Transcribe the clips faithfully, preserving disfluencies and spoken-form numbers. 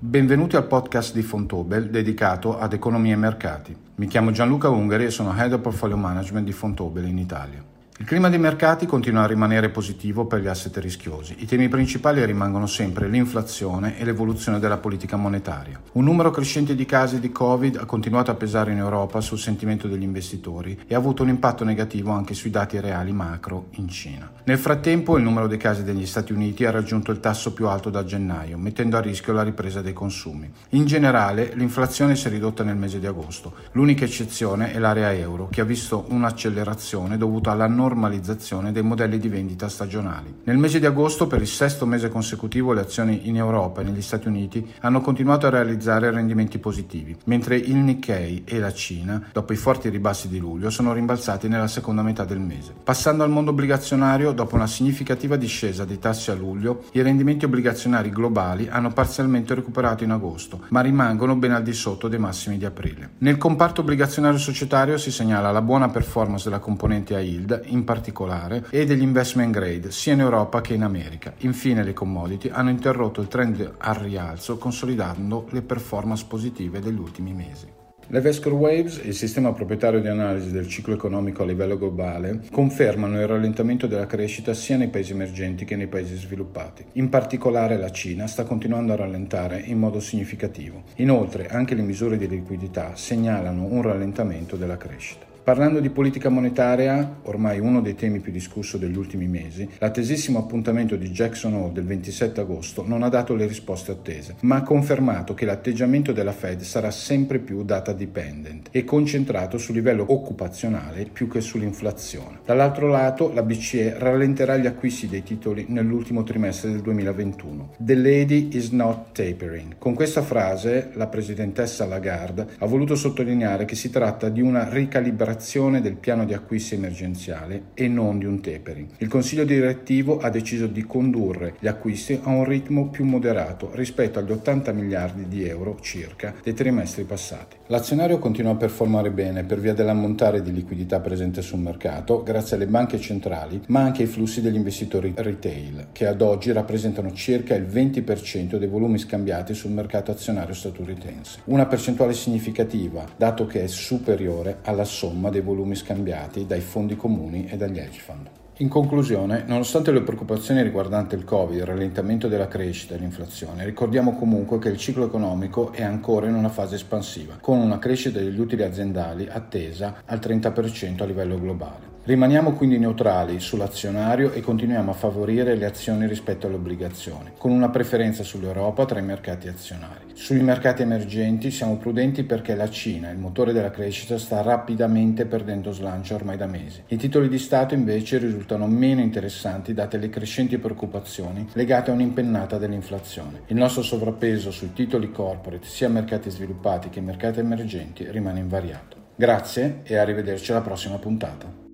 Benvenuti al podcast di Vontobel dedicato ad economia e mercati. Mi chiamo Gianluca Ungheri e sono Head of Portfolio Management di Vontobel in Italia. Il clima dei mercati continua a rimanere positivo per gli asset rischiosi. I temi principali rimangono sempre l'inflazione e l'evoluzione della politica monetaria. Un numero crescente di casi di Covid ha continuato a pesare in Europa sul sentimento degli investitori e ha avuto un impatto negativo anche sui dati reali macro in Cina. Nel frattempo, il numero dei casi degli Stati Uniti ha raggiunto il tasso più alto da gennaio, mettendo a rischio la ripresa dei consumi. In generale, l'inflazione si è ridotta nel mese di agosto. L'unica eccezione è l'area euro, che ha visto un'accelerazione dovuta alla non normalizzazione dei modelli di vendita stagionali. Nel mese di agosto, per il sesto mese consecutivo, le azioni in Europa e negli Stati Uniti hanno continuato a realizzare rendimenti positivi, mentre il Nikkei e la Cina, dopo i forti ribassi di luglio, sono rimbalzati nella seconda metà del mese. Passando al mondo obbligazionario, dopo una significativa discesa dei tassi a luglio, i rendimenti obbligazionari globali hanno parzialmente recuperato in agosto, ma rimangono ben al di sotto dei massimi di aprile. Nel comparto obbligazionario societario si segnala la buona performance della componente H Y L D, in particolare, e degli investment grade sia in Europa che in America. Infine, le commodity hanno interrotto il trend al rialzo, consolidando le performance positive degli ultimi mesi. Le Vesco Waves, il sistema proprietario di analisi del ciclo economico a livello globale, confermano il rallentamento della crescita sia nei paesi emergenti che nei paesi sviluppati. In particolare la Cina sta continuando a rallentare in modo significativo. Inoltre, anche le misure di liquidità segnalano un rallentamento della crescita. Parlando di politica monetaria, ormai uno dei temi più discusso degli ultimi mesi, l'attesissimo appuntamento di Jackson Hole del ventisette agosto non ha dato le risposte attese, ma ha confermato che l'atteggiamento della Fed sarà sempre più data dependent e concentrato sul livello occupazionale più che sull'inflazione. Dall'altro lato, la B C E rallenterà gli acquisti dei titoli nell'ultimo trimestre del duemilaventuno. The lady is not tapering. Con questa frase, la presidentessa Lagarde ha voluto sottolineare che si tratta di una ricalibrazione del piano di acquisti emergenziale e non di un tapering. Il consiglio direttivo ha deciso di condurre gli acquisti a un ritmo più moderato rispetto agli ottanta miliardi di euro circa dei trimestri passati. L'azionario continua a performare bene per via dell'ammontare di liquidità presente sul mercato grazie alle banche centrali, ma anche ai flussi degli investitori retail, che ad oggi rappresentano circa il venti per cento dei volumi scambiati sul mercato azionario statunitense, una percentuale significativa dato che è superiore alla somma dei volumi scambiati dai fondi comuni e dagli hedge fund. In conclusione, nonostante le preoccupazioni riguardanti il Covid, il rallentamento della crescita e l'inflazione, ricordiamo comunque che il ciclo economico è ancora in una fase espansiva, con una crescita degli utili aziendali attesa al trenta per cento a livello globale. Rimaniamo quindi neutrali sull'azionario e continuiamo a favorire le azioni rispetto alle obbligazioni, con una preferenza sull'Europa tra i mercati azionari. Sui mercati emergenti siamo prudenti perché la Cina, il motore della crescita, sta rapidamente perdendo slancio ormai da mesi. I titoli di Stato invece risultano meno interessanti date le crescenti preoccupazioni legate a un'impennata dell'inflazione. Il nostro sovrappeso sui titoli corporate, sia mercati sviluppati che mercati emergenti, rimane invariato. Grazie e arrivederci alla prossima puntata.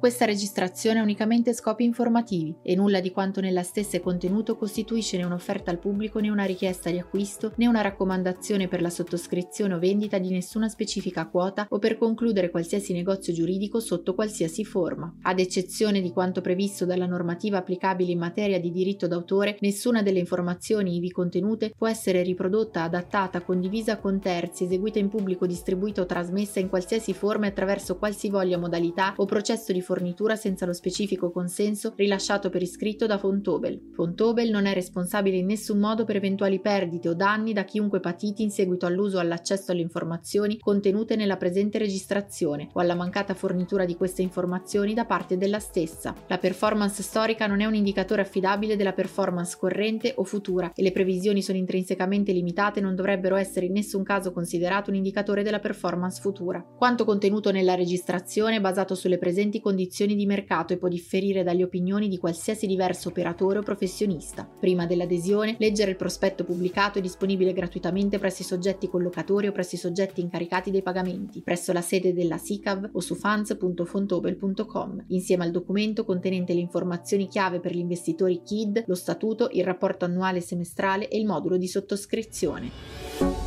Questa registrazione ha unicamente scopi informativi e nulla di quanto nella stessa è contenuto costituisce né un'offerta al pubblico né una richiesta di acquisto né una raccomandazione per la sottoscrizione o vendita di nessuna specifica quota o per concludere qualsiasi negozio giuridico sotto qualsiasi forma. Ad eccezione di quanto previsto dalla normativa applicabile in materia di diritto d'autore, nessuna delle informazioni ivi contenute può essere riprodotta, adattata, condivisa con terzi, eseguita in pubblico, distribuita o trasmessa in qualsiasi forma e attraverso qualsivoglia modalità o processo di fornitura senza lo specifico consenso rilasciato per iscritto da Vontobel. Vontobel non è responsabile in nessun modo per eventuali perdite o danni da chiunque patiti in seguito all'uso o all'accesso alle informazioni contenute nella presente registrazione o alla mancata fornitura di queste informazioni da parte della stessa. La performance storica non è un indicatore affidabile della performance corrente o futura e le previsioni sono intrinsecamente limitate e non dovrebbero essere in nessun caso considerato un indicatore della performance futura. Quanto contenuto nella registrazione è basato sulle presenti condizioni condizioni di mercato e può differire dalle opinioni di qualsiasi diverso operatore o professionista. Prima dell'adesione, leggere il prospetto pubblicato e disponibile gratuitamente presso i soggetti collocatori o presso i soggetti incaricati dei pagamenti, presso la sede della SICAV o su funds punto vontobel punto com, insieme al documento contenente le informazioni chiave per gli investitori K I D, lo statuto, il rapporto annuale e semestrale e il modulo di sottoscrizione.